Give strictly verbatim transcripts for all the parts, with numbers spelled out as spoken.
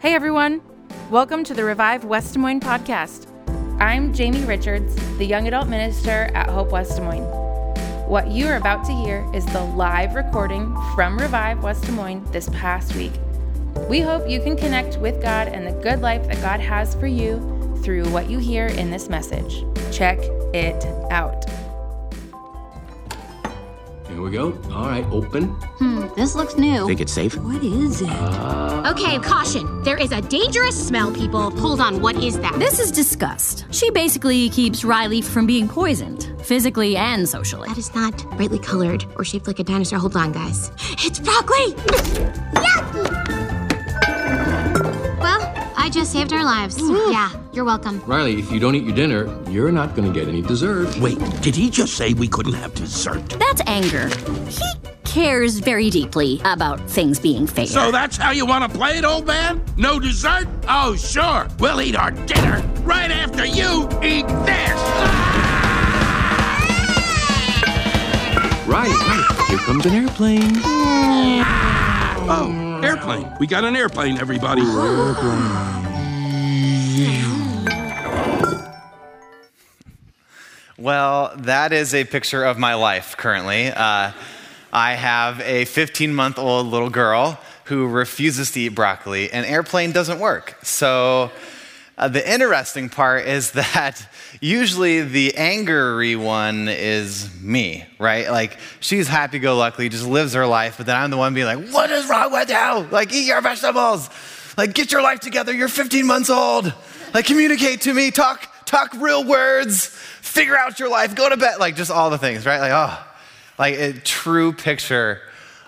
Hey everyone, welcome to the Revive West Des Moines podcast. I'm Jamie Richards, the Young Adult Minister at Hope West Des Moines. What you are about to hear is the live recording from Revive West Des Moines this past week. We hope you can connect with God and the good life that God has for you through what you hear in this message. Check it out. Here we go. All right, open. Hmm, this looks new. Think it's safe? What is it? Uh... Okay, caution. There is a dangerous smell, people. Hold on, what is that? This is disgust. She basically keeps Riley from being poisoned, physically and socially. That is not brightly colored or shaped like a dinosaur. Hold on, guys. It's broccoli! Yucky! Well, I just saved our lives. Mm. Yeah, you're welcome. Riley, if you don't eat your dinner, you're not going to get any dessert. Wait, did he just say we couldn't have dessert? That's anger. He cares very deeply about things being fair. So that's how you want to play it, old man? No dessert? Oh, sure. We'll eat our dinner right after you eat this. Ah! Right, right. Here comes an airplane. Ah! Oh, airplane. We got an airplane, everybody. Airplane. Well, that is a picture of my life currently. Uh, I have a fifteen-month-old little girl who refuses to eat broccoli, and airplane doesn't work. So uh, the interesting part is that usually the angry one is me, right? Like, she's happy-go-lucky, just lives her life, but then I'm the one being like, what is wrong with you? Like, eat your vegetables. Like, get your life together. You're fifteen months old. Like, communicate to me. Talk. Talk real words, figure out your life, go to bed, like just all the things, right? Like, oh, like a true picture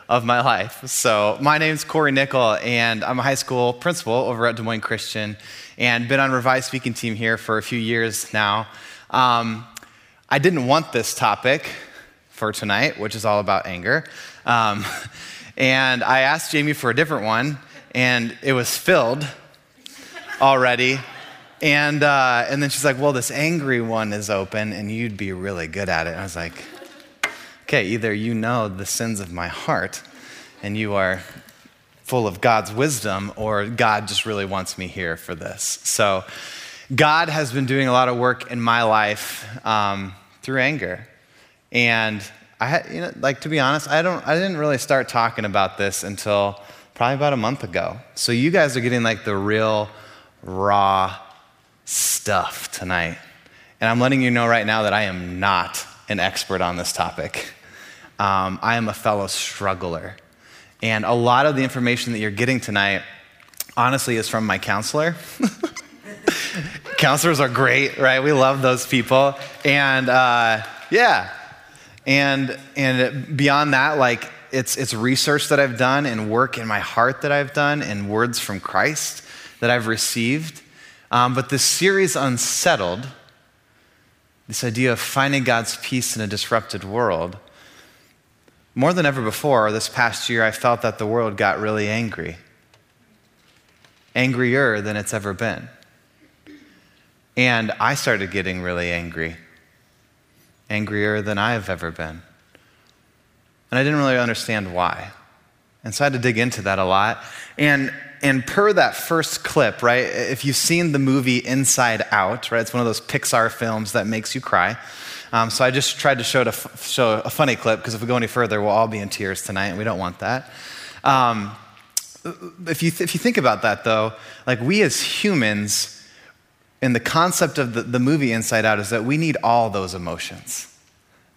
of my life. So my name's Corey Nickel, and I'm a high school principal over at Des Moines Christian, and been on Revive Speaking Team here for a few years now. Um, I didn't want this topic for tonight, which is all about anger. Um, and I asked Jamie for a different one, and it was filled already. And uh, and then she's like, well, this angry one is open, and you'd be really good at it. And I was like, okay, either you know the sins of my heart, and you are full of God's wisdom, or God just really wants me here for this. So God has been doing a lot of work in my life um, through anger. And I, had, you know, like to be honest, I don't, I didn't really start talking about this until probably about a month ago. So you guys are getting like the real raw stuff tonight. And I'm letting you know right now that I am not an expert on this topic. Um, I am a fellow struggler. And a lot of the information that you're getting tonight, honestly, is from my counselor. Counselors are great, right? We love those people. And uh, yeah. And and beyond that, like it's it's research that I've done and work in my heart that I've done and words from Christ that I've received. Um, but this series, Unsettled, this idea of finding God's peace in a disrupted world, more than ever before this past year, I felt that the world got really angry, angrier than it's ever been. And I started getting really angry, angrier than I've ever been. And I didn't really understand why. And so I had to dig into that a lot. And And per that first clip, right, if you've seen the movie Inside Out, right, it's one of those Pixar films that makes you cry. Um, so I just tried to show, to show a funny clip, because if we go any further, we'll all be in tears tonight, and we don't want that. Um, if you th- if you think about that, though, like we as humans, and the concept of the, the movie Inside Out is that we need all those emotions,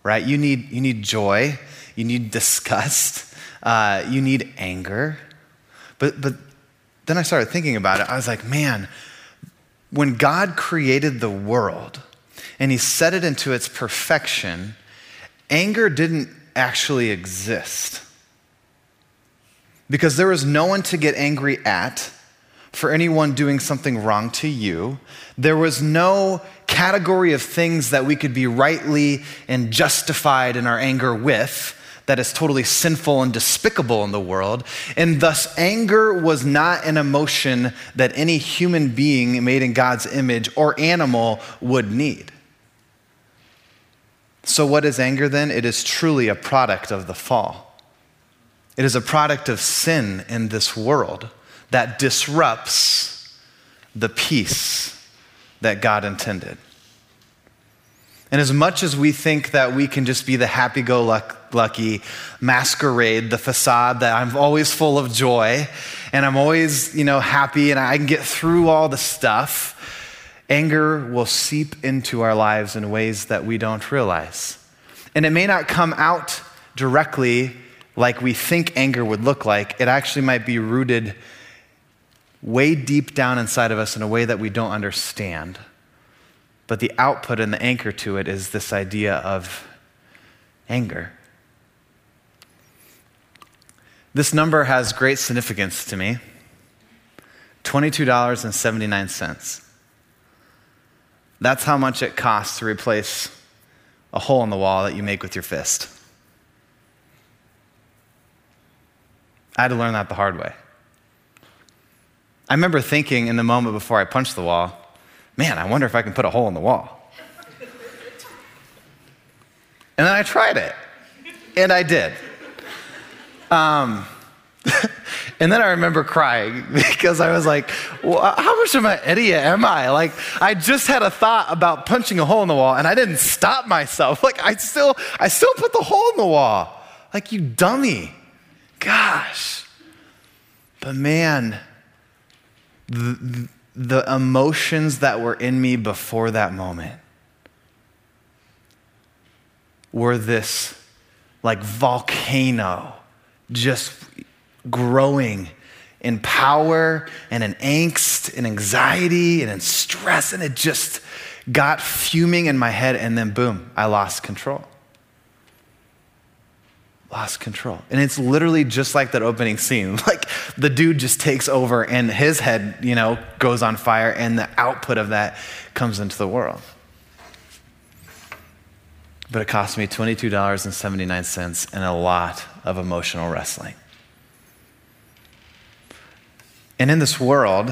right? You need, you need joy. You need disgust. Uh, you need anger. But but... Then I started thinking about it. I was like, man, when God created the world and he set it into its perfection, anger didn't actually exist. Because there was no one to get angry at for anyone doing something wrong to you. There was no category of things that we could be rightly and justified in our anger with that is totally sinful and despicable in the world. And thus, anger was not an emotion that any human being made in God's image or animal would need. So what is anger then? It is truly a product of the fall. It is a product of sin in this world that disrupts the peace that God intended. And as much as we think that we can just be the happy-go-lucky masquerade, the facade that I'm always full of joy and I'm always, you know, happy and I can get through all the stuff, anger will seep into our lives in ways that we don't realize. And it may not come out directly like we think anger would look like. It actually might be rooted way deep down inside of us in a way that we don't understand. But the output and the anchor to it is this idea of anger. This number has great significance to me. twenty-two dollars and seventy-nine cents. That's how much it costs to replace a hole in the wall that you make with your fist. I had to learn that the hard way. I remember thinking in the moment before I punched the wall, man, I wonder if I can put a hole in the wall. And then I tried it, and I did. Um, and then I remember crying because I was like, well, how much of an idiot am I? Like, I just had a thought about punching a hole in the wall, and I didn't stop myself. Like, I still, I still put the hole in the wall. Like, you dummy. Gosh. But man, th- th- the emotions that were in me before that moment were this like volcano just growing in power and in angst and anxiety and in stress, and it just got fuming in my head, and then boom, I lost control. Lost control. And it's literally just like that opening scene. Like the dude just takes over and his head, you know, goes on fire, and the output of that comes into the world. But it cost me twenty-two dollars and seventy-nine cents and a lot of emotional wrestling. And in this world,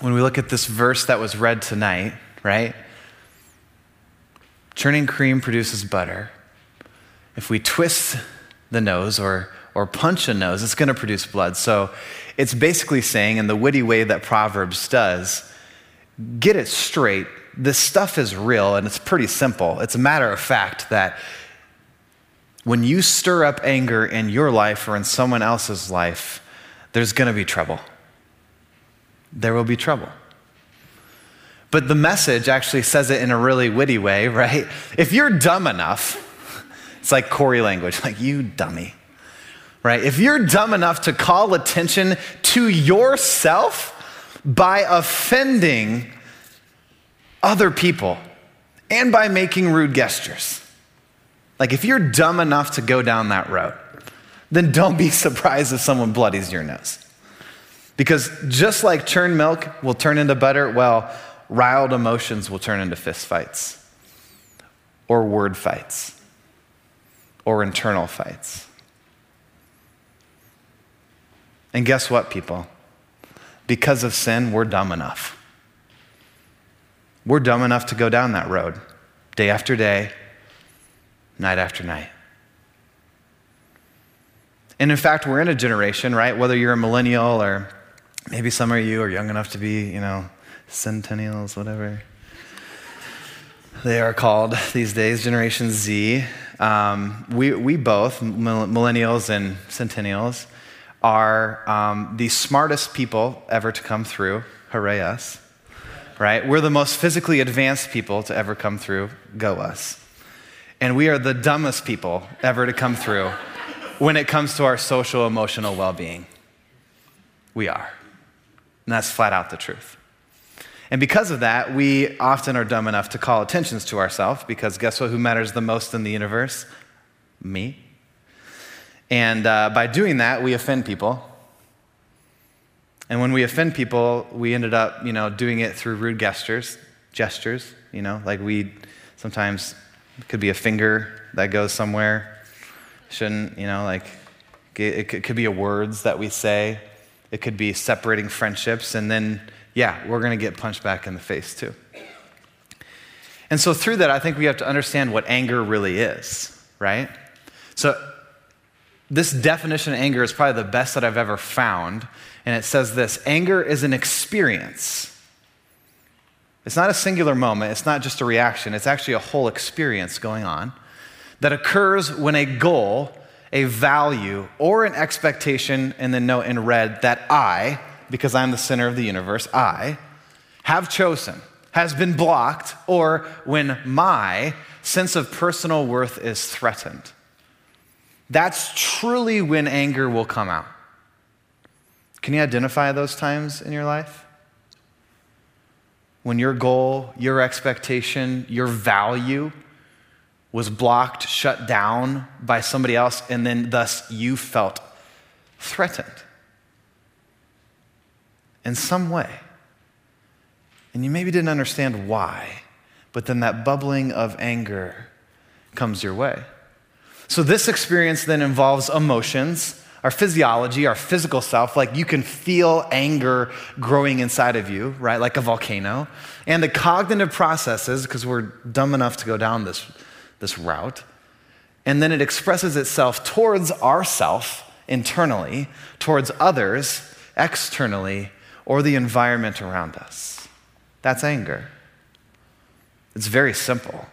when we look at this verse that was read tonight, right? Churning cream produces butter. If we twist the nose or or punch a nose, it's going to produce blood. So it's basically saying, in the witty way that Proverbs does, get it straight. This stuff is real, and it's pretty simple. It's a matter of fact that when you stir up anger in your life or in someone else's life, there's going to be trouble. There will be trouble. But the message actually says it in a really witty way, right? If you're dumb enough... It's like Corey language, like, you dummy, right? If you're dumb enough to call attention to yourself by offending other people and by making rude gestures, like if you're dumb enough to go down that road, then don't be surprised if someone bloodies your nose. Because just like churned milk will turn into butter, well, riled emotions will turn into fist fights or word fights. Or internal fights. And guess what, people? Because of sin, we're dumb enough. We're dumb enough to go down that road, day after day, night after night. And in fact, we're in a generation, right? Whether you're a millennial, or maybe some of you are young enough to be, you know, centennials, whatever they are called these days, Generation Z. Um, we, we both, millennials and centennials, are um, the smartest people ever to come through. Hooray us, right? We're the most physically advanced people to ever come through. Go us. And we are the dumbest people ever to come through when it comes to our social, emotional well-being. We are. And that's flat out the truth. And because of that, we often are dumb enough to call attentions to ourselves, because guess what? Who matters the most in the universe? Me. And uh, by doing that, we offend people. And when we offend people, we ended up, you know, doing it through rude gestures, gestures, you know, like we sometimes, it could be a finger that goes somewhere, shouldn't, you know, like it, it could be a words that we say. It could be separating friendships, and then yeah, we're going to get punched back in the face too. And so through that, I think we have to understand what anger really is, right? So This definition of anger is probably the best that I've ever found. And it says this: anger is an experience. It's not a singular moment. It's not just a reaction. It's actually a whole experience going on that occurs when a goal, a value, or an expectation, and the note in red, that I, because I'm the center of the universe, I have chosen, has been blocked, or when my sense of personal worth is threatened. That's truly when anger will come out. Can you identify those times in your life? When your goal, your expectation, your value was blocked, shut down by somebody else, and then thus you felt threatened in some way. And you maybe didn't understand why, but then that bubbling of anger comes your way. So this experience then involves emotions, our physiology, our physical self. Like you can feel anger growing inside of you, right? Like a volcano. And the cognitive processes, because we're dumb enough to go down this, this route. And then it expresses itself towards ourself internally, towards others externally, or the environment around us. That's anger. It's very simple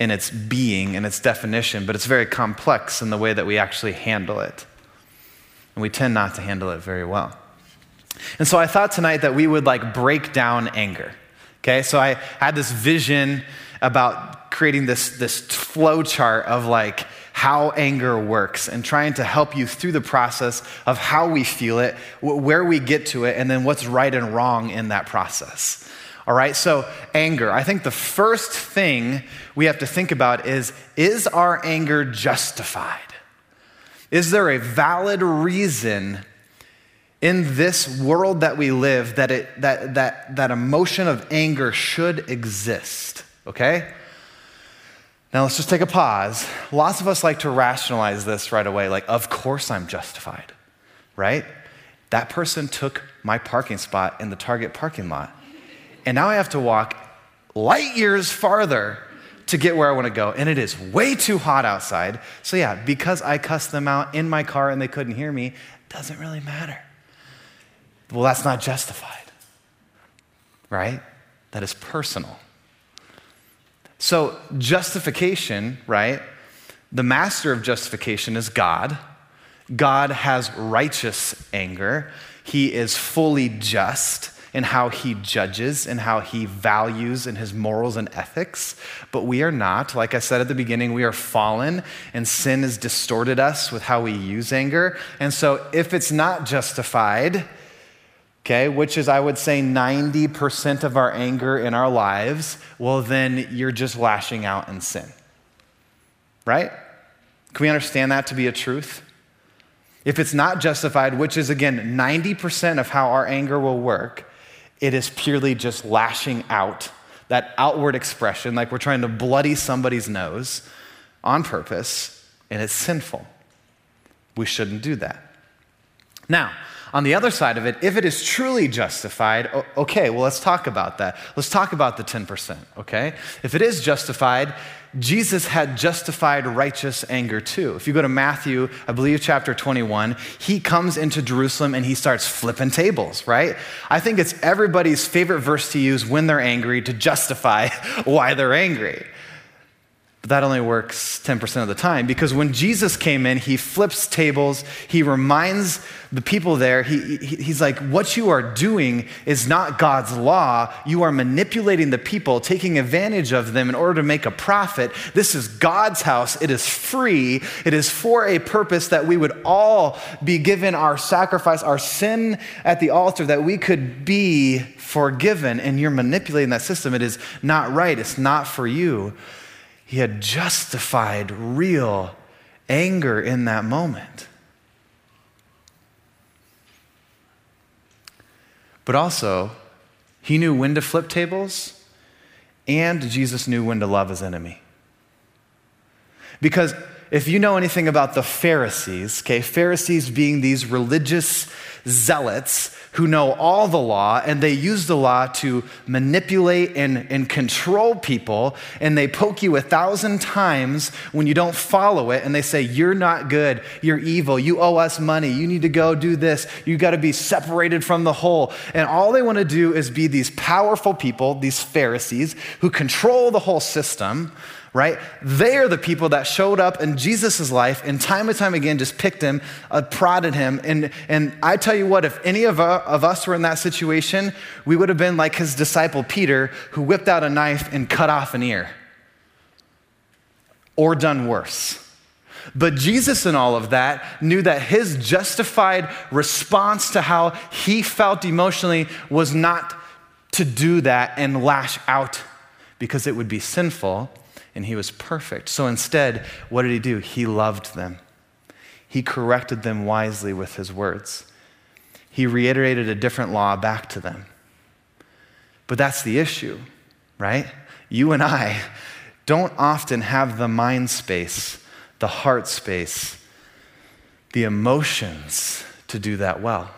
in its being and its definition, but it's very complex in the way that we actually handle it. And we tend not to handle it very well. And so I thought tonight that we would like break down anger, okay? So I had this vision about creating this, this flow chart of like how anger works and trying to help you through the process of how we feel it, where we get to it, and then what's right and wrong in that process. All right, so anger. I think the first thing we have to think about is, is our anger justified? Is there a valid reason in this world that we live that it, that that that emotion of anger should exist, okay? Now let's just take a pause. Lots of us like to rationalize this right away, like, of course I'm justified, right? That person took my parking spot in the Target parking lot. And now I have to walk light years farther to get where I want to go. And it is way too hot outside. So yeah, because I cussed them out in my car and they couldn't hear me, doesn't really matter. Well, that's not justified, right? That is personal. So justification, right? The master of justification is God. God has righteous anger. He is fully just in how he judges and how he values and his morals and ethics. But we are not, like I said at the beginning, we are fallen and sin has distorted us with how we use anger. And so if it's not justified, okay, which is I would say ninety percent of our anger in our lives, well then you're just lashing out in sin, right? Can we understand that to be a truth? If it's not justified, which is again, ninety percent of how our anger will work, it is purely just lashing out, that outward expression, like we're trying to bloody somebody's nose on purpose, and it's sinful. We shouldn't do that. Now, on the other side of it, if it is truly justified, okay, well, let's talk about that. Let's talk about the ten percent, okay? If it is justified, Jesus had justified righteous anger too. If you go to Matthew, I believe chapter twenty-one, he comes into Jerusalem and he starts flipping tables, right? I think it's everybody's favorite verse to use when they're angry to justify why they're angry. But that only works ten percent of the time, because when Jesus came in, he flips tables. He reminds the people there, he, he, he's like, what you are doing is not God's law. You are manipulating the people, taking advantage of them in order to make a profit. This is God's house. It is free. It is for a purpose that we would all be given our sacrifice, our sin at the altar, that we could be forgiven. And you're manipulating that system. It is not right. It's not for you. He had justified real anger in that moment. But also, he knew when to flip tables, and Jesus knew when to love his enemy. Because if you know anything about the Pharisees, okay, Pharisees being these religious zealots who know all the law, and they use the law to manipulate and, and control people, and they poke you a thousand times when you don't follow it, and they say, you're not good, you're evil, you owe us money, you need to go do this, you gotta be separated from the whole. And all they wanna do is be these powerful people, these Pharisees, who control the whole system, right? They are the people that showed up in Jesus' life and time and time again just picked him, uh, prodded him. And, and I tell you what, if any of, uh, of us were in that situation, we would have been like his disciple Peter, who whipped out a knife and cut off an ear, or done worse. But Jesus in all of that knew that his justified response to how he felt emotionally was not to do that and lash out, because it would be sinful, and he was perfect. So instead, what did he do? He loved them. He corrected them wisely with his words. He reiterated a different law back to them. But that's the issue, right? You and I don't often have the mind space, the heart space, the emotions to do that well.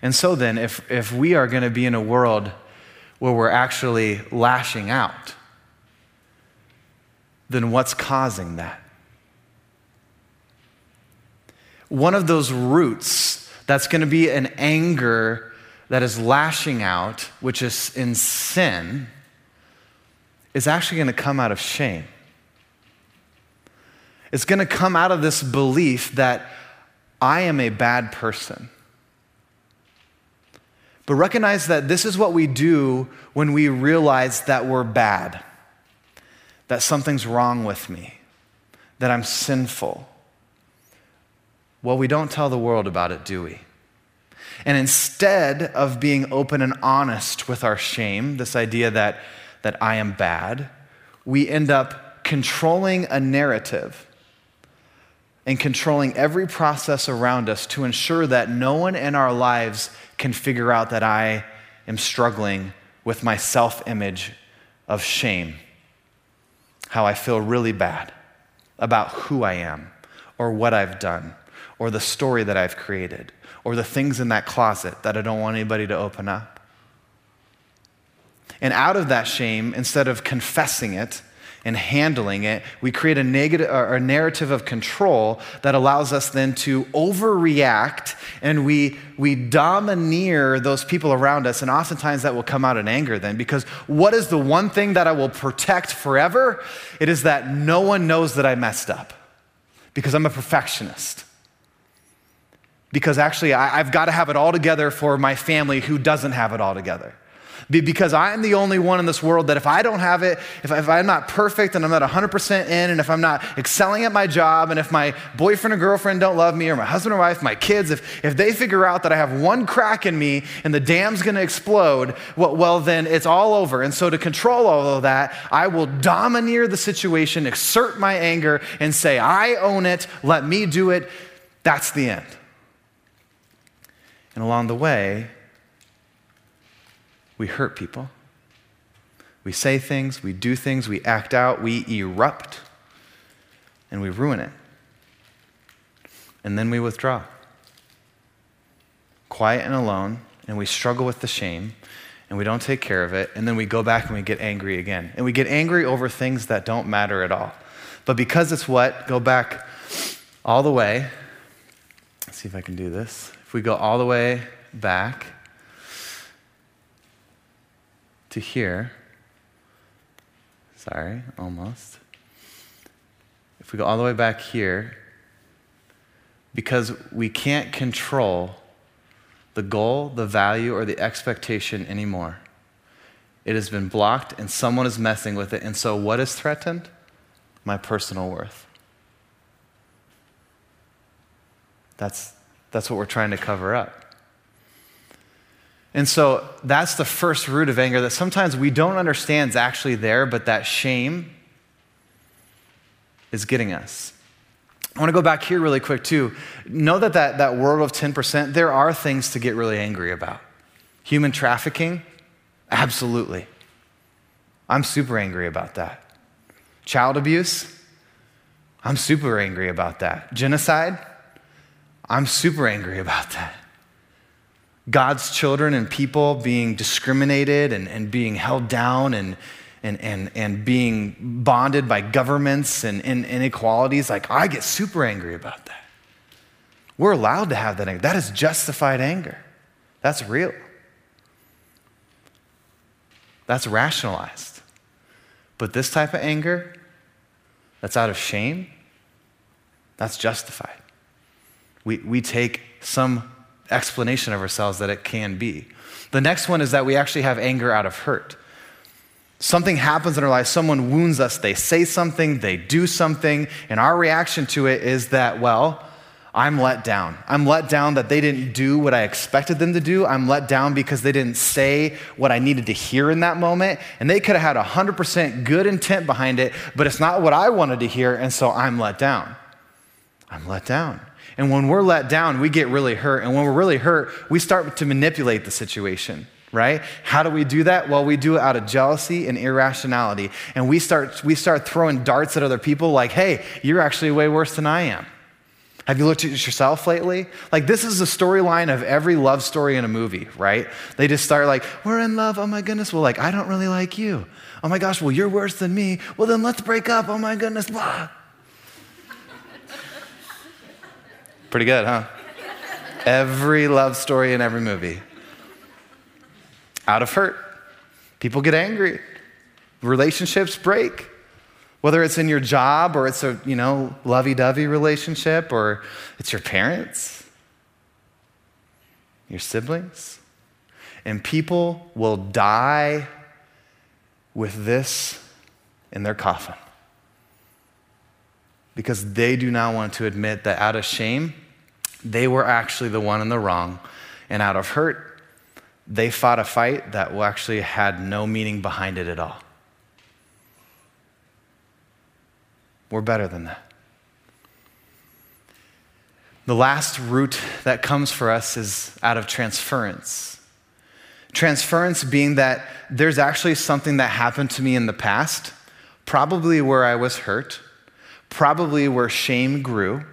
And so then, if, if we are gonna be in a world where we're actually lashing out, then what's causing that? One of those roots that's gonna be an anger that is lashing out, which is in sin, is actually gonna come out of shame. It's gonna come out of this belief that I am a bad person. But recognize that this is what we do when we realize that we're bad, that something's wrong with me, that I'm sinful. Well, we don't tell the world about it, do we? And instead of being open and honest with our shame, this idea that, that I am bad, we end up controlling a narrative and controlling every process around us to ensure that no one in our lives can figure out that I am struggling with my self-image of shame, how I feel really bad about who I am or what I've done or the story that I've created or the things in that closet that I don't want anybody to open up. And out of that shame, instead of confessing it and handling it, we create a negative or a narrative of control that allows us then to overreact, and we we domineer those people around us, and oftentimes that will come out in anger then, because what is the one thing that I will protect forever? It is that no one knows that I messed up, because I'm a perfectionist. Because actually I, I've got to have it all together for my family who doesn't have it all together. Because I'm the only one in this world that if I don't have it, if, if I'm not perfect and I'm not one hundred percent in, and if I'm not excelling at my job, and if my boyfriend or girlfriend don't love me, or my husband or wife, my kids, if, if they figure out that I have one crack in me and the dam's gonna explode, well, well then it's all over. And so to control all of that, I will domineer the situation, exert my anger, and say, I own it, let me do it. That's the end. And along the way, we hurt people. We say things, we do things, we act out, we erupt, and we ruin it. And then we withdraw. Quiet and alone, and we struggle with the shame, and we don't take care of it, and then we go back and we get angry again. And we get angry over things that don't matter at all. But because it's what, go back all the way. Let's see if I can do this. If we go all the way back to here, sorry, almost. If we go all the way back here, because we can't control the goal, the value, or the expectation anymore. It has been blocked and someone is messing with it, and so what is threatened? My personal worth. That's, that's what we're trying to cover up. And so that's the first root of anger that sometimes we don't understand is actually there, but that shame is getting us. I wanna go back here really quick too. Know that that, that world of ten percent, there are things to get really angry about. Human trafficking, absolutely. I'm super angry about that. Child abuse, I'm super angry about that. Genocide, I'm super angry about that. God's children and people being discriminated and, and being held down and and and and being bonded by governments and, and inequalities, like I get super angry about that. We're allowed to have that anger. That is justified anger. That's real. That's rationalized. But this type of anger that's out of shame, that's justified. We, we take some explanation of ourselves that it can be. The next one is that we actually have anger out of hurt. Something happens in our life, someone wounds us, they say something, they do something, and our reaction to it is that, well, I'm let down. I'm let down that they didn't do what I expected them to do. I'm let down because they didn't say what I needed to hear in that moment, and they could have had one hundred percent good intent behind it, but it's not what I wanted to hear, and so I'm let down. I'm let down. And when we're let down, we get really hurt, and when we're really hurt, we start to manipulate the situation, right? How do we do that? Well, we do it out of jealousy and irrationality, and we start, we start throwing darts at other people like, hey, you're actually way worse than I am. Have you looked at yourself lately? Like, this is the storyline of every love story in a movie, right? They just start like, we're in love, oh my goodness. Well, like, I don't really like you. Oh my gosh, well, you're worse than me. Well, then let's break up, oh my goodness, blah. Pretty good, huh? Every love story in every movie. Out of hurt. People get angry. Relationships break. Whether it's in your job or it's a, you know, lovey-dovey relationship or it's your parents, your siblings. And people will die with this in their coffin because they do not want to admit that out of shame, they were actually the one in the wrong. And out of hurt, they fought a fight that actually had no meaning behind it at all. We're better than that. The last root that comes for us is out of transference. Transference being that there's actually something that happened to me in the past, probably where I was hurt, probably where shame grew,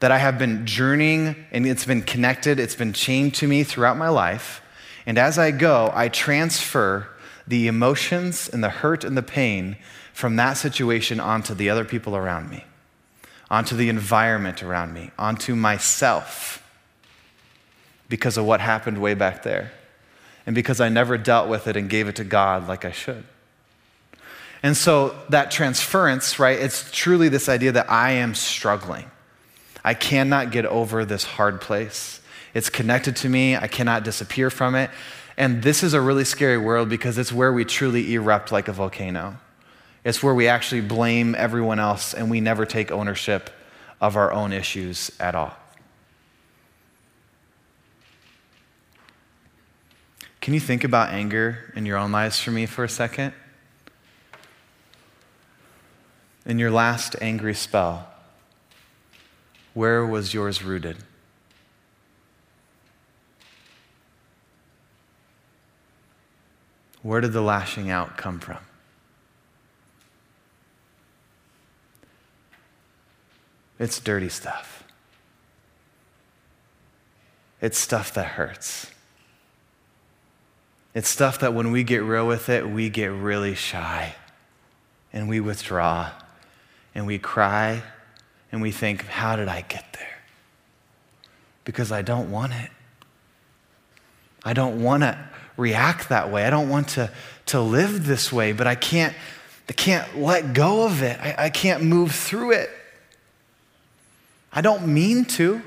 that I have been journeying and it's been connected, it's been chained to me throughout my life. And as I go, I transfer the emotions and the hurt and the pain from that situation onto the other people around me, onto the environment around me, onto myself because of what happened way back there and because I never dealt with it and gave it to God like I should. And so that transference, right, it's truly this idea that I am struggling. I cannot get over this hard place. It's connected to me. I cannot disappear from it. And this is a really scary world because it's where we truly erupt like a volcano. It's where we actually blame everyone else and we never take ownership of our own issues at all. Can you think about anger in your own lives for me for a second? In your last angry spell, where was yours rooted? Where did the lashing out come from? It's dirty stuff. It's stuff that hurts. It's stuff that when we get real with it, we get really shy and we withdraw and we cry and we think, how did I get there? Because I don't want it. I don't want to react that way. I don't want to, to live this way, but I can't, I can't let go of it. I, I can't move through it. I don't mean to.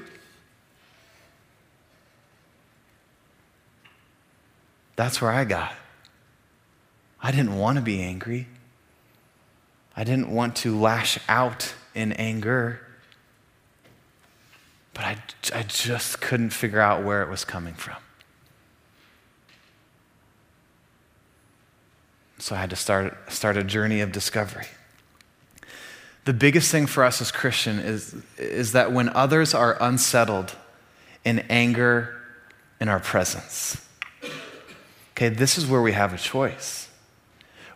That's where I got. I didn't want to be angry. I didn't want to lash out in anger. But I, I just couldn't figure out where it was coming from. So I had to start, start a journey of discovery. The biggest thing for us as Christians is, is that when others are unsettled in anger in our presence, okay, this is where we have a choice.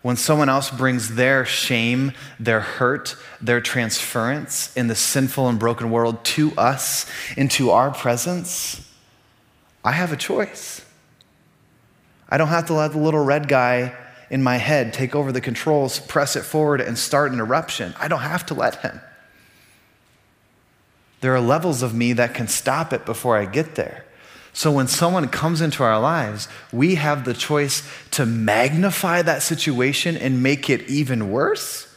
when someone else brings their shame, their hurt, their transference in the sinful and broken world to us, into our presence, I have a choice. I don't have to let the little red guy in my head take over the controls, press it forward, and start an eruption. I don't have to let him. There are levels of me that can stop it before I get there. So when someone comes into our lives, we have the choice to magnify that situation and make it even worse,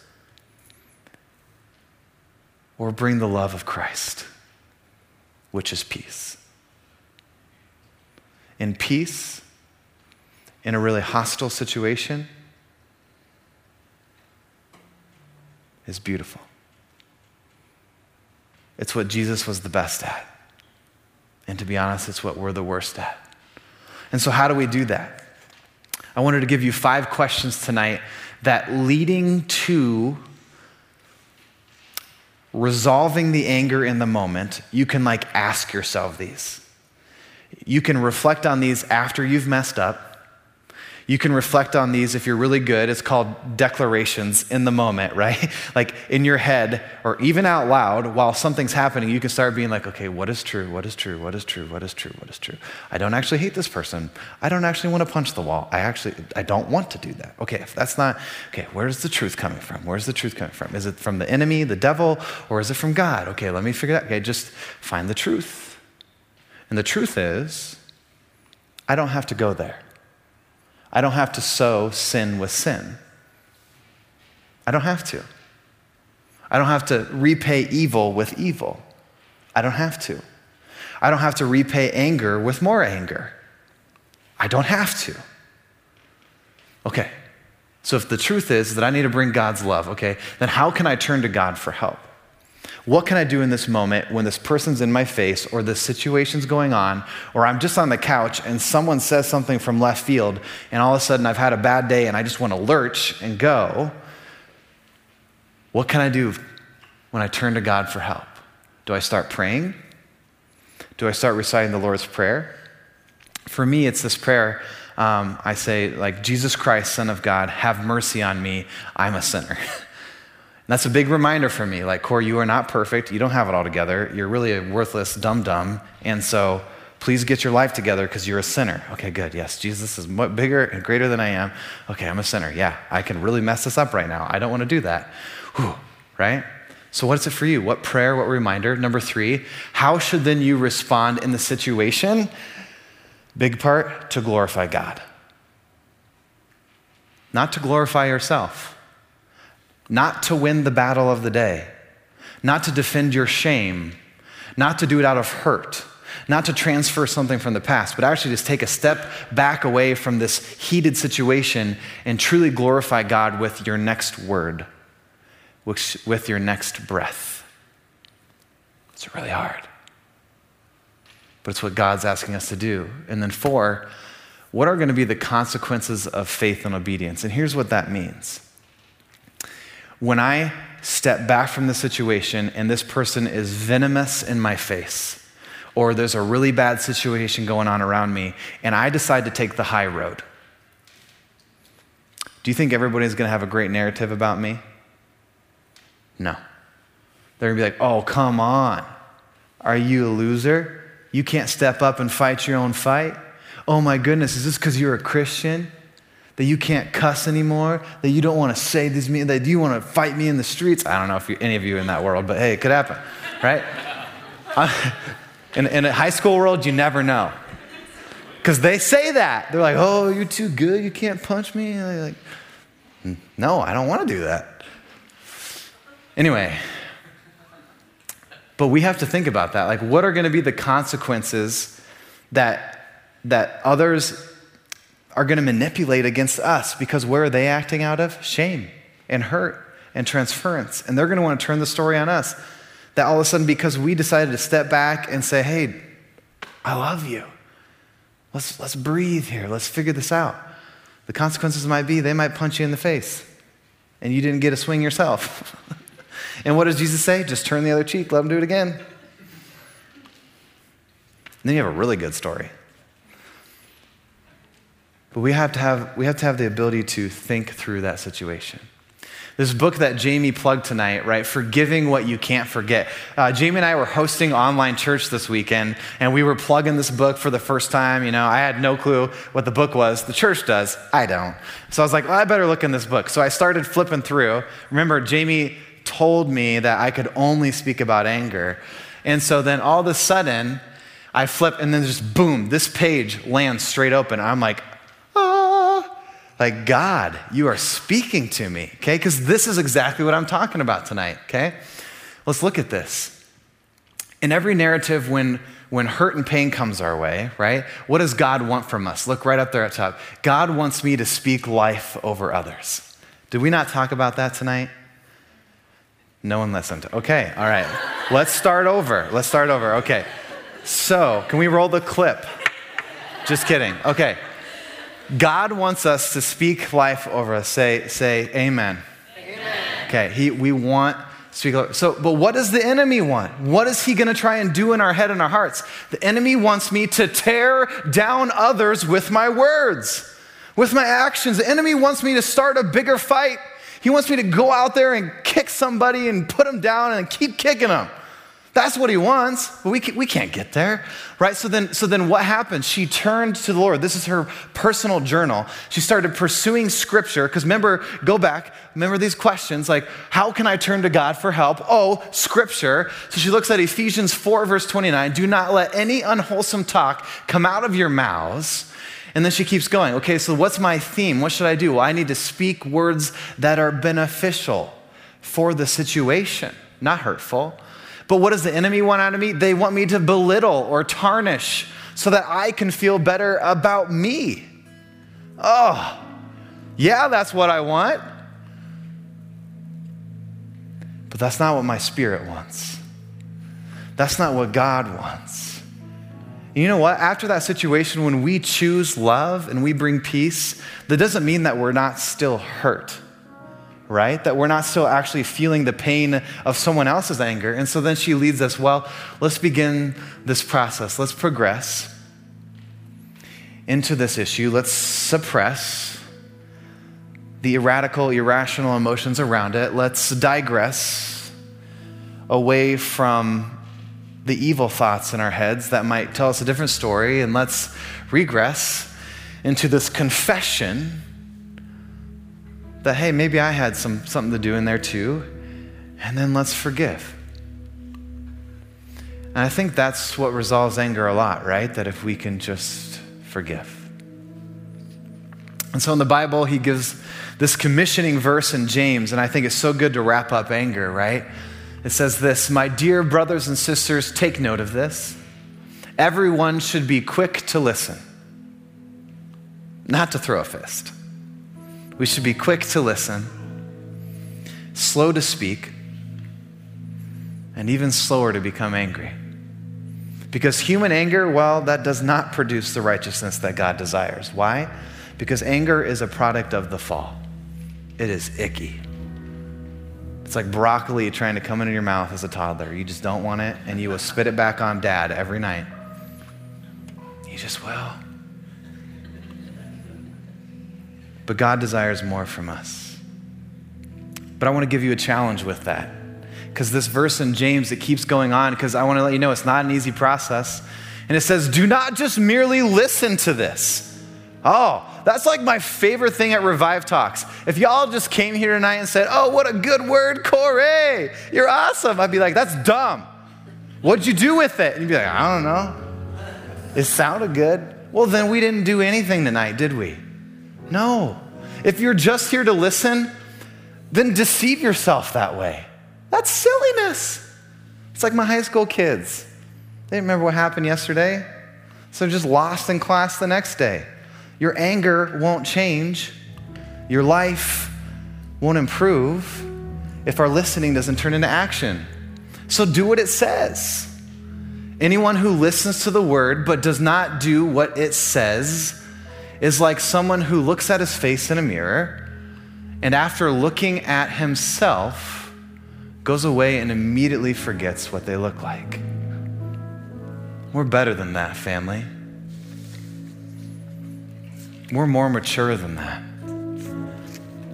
or bring the love of Christ, which is peace. In peace, in a really hostile situation, is beautiful. It's what Jesus was the best at. And to be honest, it's what we're the worst at. And so how do we do that? I wanted to give you five questions tonight that leading to resolving the anger in the moment, you can like ask yourself these. You can reflect on these after you've messed up. You can reflect on these if you're really good. It's called declarations in the moment, right? Like in your head or even out loud while something's happening, you can start being like, okay, what is true? What is true? What is true? What is true? What is true? I don't actually hate this person. I don't actually want to punch the wall. I actually, I don't want to do that. Okay, if that's not, okay, where's the truth coming from? Where's the truth coming from? Is it from the enemy, the devil, or is it from God? Okay, let me figure it out. Okay, just find the truth. And the truth is, I don't have to go there. I don't have to sow sin with sin. I don't have to. I don't have to repay evil with evil. I don't have to. I don't have to repay anger with more anger. I don't have to. Okay, so if the truth is that I need to bring God's love, okay, then how can I turn to God for help? What can I do in this moment when this person's in my face or this situation's going on or I'm just on the couch and someone says something from left field and all of a sudden I've had a bad day and I just want to lurch and go? What can I do when I turn to God for help? Do I start praying? Do I start reciting the Lord's Prayer? For me, it's this prayer. Um, I say, like, Jesus Christ, Son of God, have mercy on me. I'm a sinner. And that's a big reminder for me. Like, Corey, you are not perfect. You don't have it all together. You're really a worthless dum-dum. And so please get your life together because you're a sinner. Okay, good. Yes, Jesus is bigger and greater than I am. Okay, I'm a sinner. Yeah, I can really mess this up right now. I don't want to do that. Whew, right? So what is it for you? What prayer, what reminder? Number three, how should then you respond in the situation? Big part, to glorify God. Not to glorify yourself. Not to win the battle of the day, not to defend your shame, not to do it out of hurt, not to transfer something from the past, but actually just take a step back away from this heated situation and truly glorify God with your next word, which, with your next breath. It's really hard, but it's what God's asking us to do. And then four, what are going to be the consequences of faith and obedience? And here's what that means. When I step back from the situation and this person is venomous in my face, or there's a really bad situation going on around me, and I decide to take the high road, do you think everybody's going to have a great narrative about me? No. They're going to be like, oh, come on. Are you a loser? You can't step up and fight your own fight? Oh, my goodness, is this because you're a Christian? That you can't cuss anymore, that you don't want to say these mean, that you want to fight me in the streets. I don't know if you, any of you in that world, but hey, it could happen, right? in, in a high school world, you never know. Because they say that. They're like, oh, you're too good, you can't punch me. Like, no, I don't want to do that. Anyway, but we have to think about that. Like, what are going to be the consequences that that others are going to manipulate against us? Because where are they acting out of? Shame and hurt and transference. And they're going to want to turn the story on us. That all of a sudden, because we decided to step back and say, hey, I love you. Let's, let's breathe here. Let's figure this out. The consequences might be they might punch you in the face and you didn't get a swing yourself. And what does Jesus say? Just turn the other cheek. Let them do it again. And then you have a really good story. But we have to have, we have to have the ability to think through that situation. This book that Jamie plugged tonight, right? Forgiving What You Can't Forget. Uh, Jamie and I were hosting online church this weekend, and we were plugging this book for the first time. You know, I had no clue what the book was. The church does. I don't. So I was like, well, I better look in this book. So I started flipping through. Remember, Jamie told me that I could only speak about anger. And so then all of a sudden, I flip, and then just boom, this page lands straight open. I'm like, Like, God, you are speaking to me, okay? Because this is exactly what I'm talking about tonight, okay? Let's look at this. In every narrative, when, when hurt and pain comes our way, right, what does God want from us? Look right up there at top. God wants me to speak life over others. Did we not talk about that tonight? No one listened. Okay, all right. Let's start over. Let's start over, okay. So, can we roll the clip? Just kidding, okay. God wants us to speak life over us. Say, say, amen. Amen. Okay, he, we want to speak life. So, but what does the enemy want? What is he going to try and do in our head and our hearts? The enemy wants me to tear down others with my words, with my actions. The enemy wants me to start a bigger fight. He wants me to go out there and kick somebody and put them down and keep kicking them. That's what he wants, but we can't, we can't get there, right? So then, so then what happened? She turned to the Lord. This is her personal journal. She started pursuing scripture, because remember, go back, remember these questions, like, how can I turn to God for help? Oh, scripture. So she looks at Ephesians four, verse twenty-nine, do not let any unwholesome talk come out of your mouths. And then she keeps going, okay, so what's my theme? What should I do? Well, I need to speak words that are beneficial for the situation, not hurtful. But what does the enemy want out of me? They want me to belittle or tarnish so that I can feel better about me. Oh, yeah, that's what I want. But that's not what my spirit wants. That's not what God wants. You know what? After that situation, when we choose love and we bring peace, that doesn't mean that we're not still hurt, right? That we're not still actually feeling the pain of someone else's anger. And so then she leads us, well, let's begin this process. Let's progress into this issue. Let's suppress the radical, irrational emotions around it. Let's digress away from the evil thoughts in our heads that might tell us a different story. And let's regress into this confession that, hey, maybe I had some something to do in there too, and then let's forgive. And I think that's what resolves anger a lot, right? That if we can just forgive. And so in the Bible, he gives this commissioning verse in James, and I think it's so good to wrap up anger, right? It says this, my dear brothers and sisters, take note of this. Everyone should be quick to listen, not to throw a fist. We should be quick to listen, slow to speak, and even slower to become angry. Because human anger, well, that does not produce the righteousness that God desires. Why? Because anger is a product of the fall. It is icky. It's like broccoli trying to come into your mouth as a toddler. You just don't want it, and you will spit it back on dad every night. You just will. But God desires more from us. But I want to give you a challenge with that, because this verse in James, it keeps going on, because I want to let you know it's not an easy process. And it says, do not just merely listen to this. Oh, that's like my favorite thing at Revive Talks. If y'all just came here tonight and said, oh, what a good word, Corey. You're awesome. I'd be like, that's dumb. What'd you do with it? And you'd be like, I don't know. It sounded good. Well, then we didn't do anything tonight, did we? No. If you're just here to listen, then deceive yourself that way. That's silliness. It's like my high school kids. They didn't remember what happened yesterday, so they're just lost in class the next day. Your anger won't change. Your life won't improve if our listening doesn't turn into action. So do what it says. Anyone who listens to the word but does not do what it says is like someone who looks at his face in a mirror and after looking at himself goes away and immediately forgets what they look like. We're better than that, family. We're more mature than that.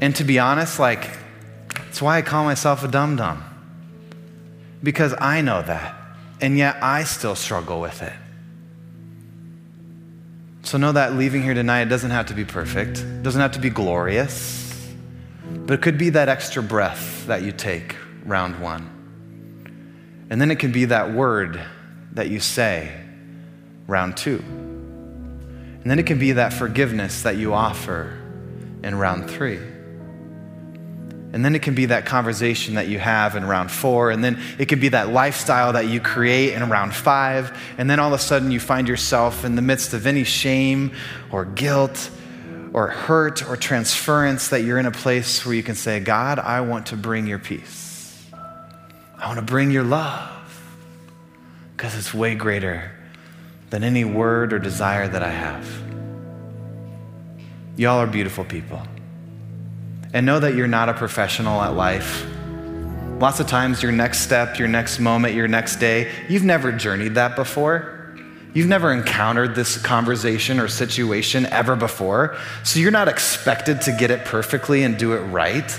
And to be honest, like, that's why I call myself a dum-dum. Because I know that. And yet I still struggle with it. So know that leaving here tonight, it doesn't have to be perfect. It doesn't have to be glorious. But it could be that extra breath that you take round one. And then it can be that word that you say round two. And then it can be that forgiveness that you offer in round three. And then it can be that conversation that you have in round four. And then it could be that lifestyle that you create in round five. And then all of a sudden you find yourself in the midst of any shame or guilt or hurt or transference that you're in a place where you can say, God, I want to bring your peace. I want to bring your love because it's way greater than any word or desire that I have. Y'all are beautiful people. And know that you're not a professional at life. Lots of times your next step, your next moment, your next day, you've never journeyed that before. You've never encountered this conversation or situation ever before. So you're not expected to get it perfectly and do it right.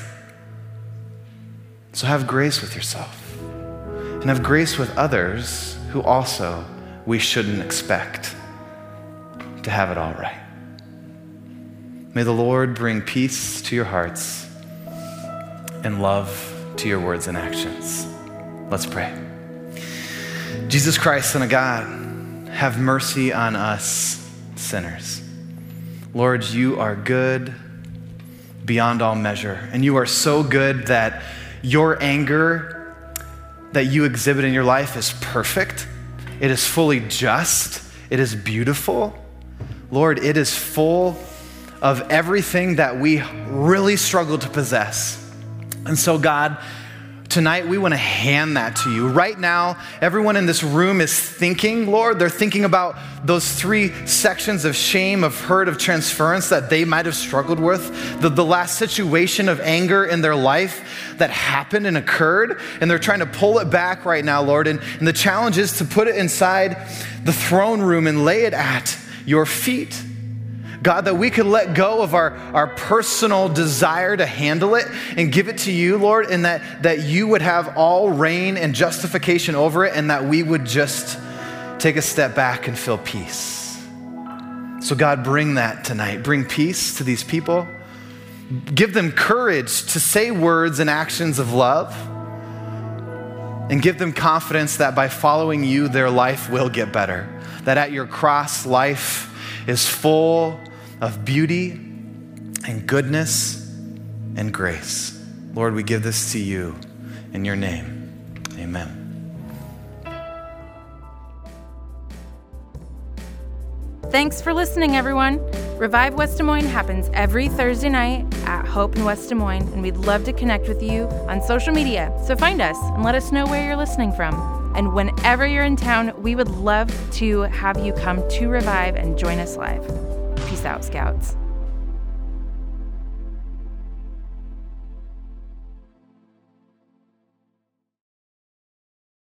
So have grace with yourself. And have grace with others who also we shouldn't expect to have it all right. May the Lord bring peace to your hearts and love to your words and actions. Let's pray. Jesus Christ, Son of God, have mercy on us sinners. Lord, you are good beyond all measure, and you are so good that your anger that you exhibit in your life is perfect. It is fully just. It is beautiful. Lord, it is full of everything that we really struggle to possess. And so God, tonight we wanna hand that to you. Right now, everyone in this room is thinking, Lord, they're thinking about those three sections of shame, of hurt, of transference that they might have struggled with, the, the last situation of anger in their life that happened and occurred, and they're trying to pull it back right now, Lord. And, and the challenge is to put it inside the throne room and lay it at your feet. God, that we could let go of our, our personal desire to handle it and give it to you, Lord, and that, that you would have all reign and justification over it, and that we would just take a step back and feel peace. So God, bring that tonight. Bring peace to these people. Give them courage to say words and actions of love, and give them confidence that by following you, their life will get better, that at your cross, life is full of beauty and goodness and grace. Lord, we give this to you in your name. Amen. Thanks for listening, everyone. Revive West Des Moines happens every Thursday night at Hope in West Des Moines, and we'd love to connect with you on social media. So find us and let us know where you're listening from. And whenever you're in town, we would love to have you come to Revive and join us live. Peace out, Scouts.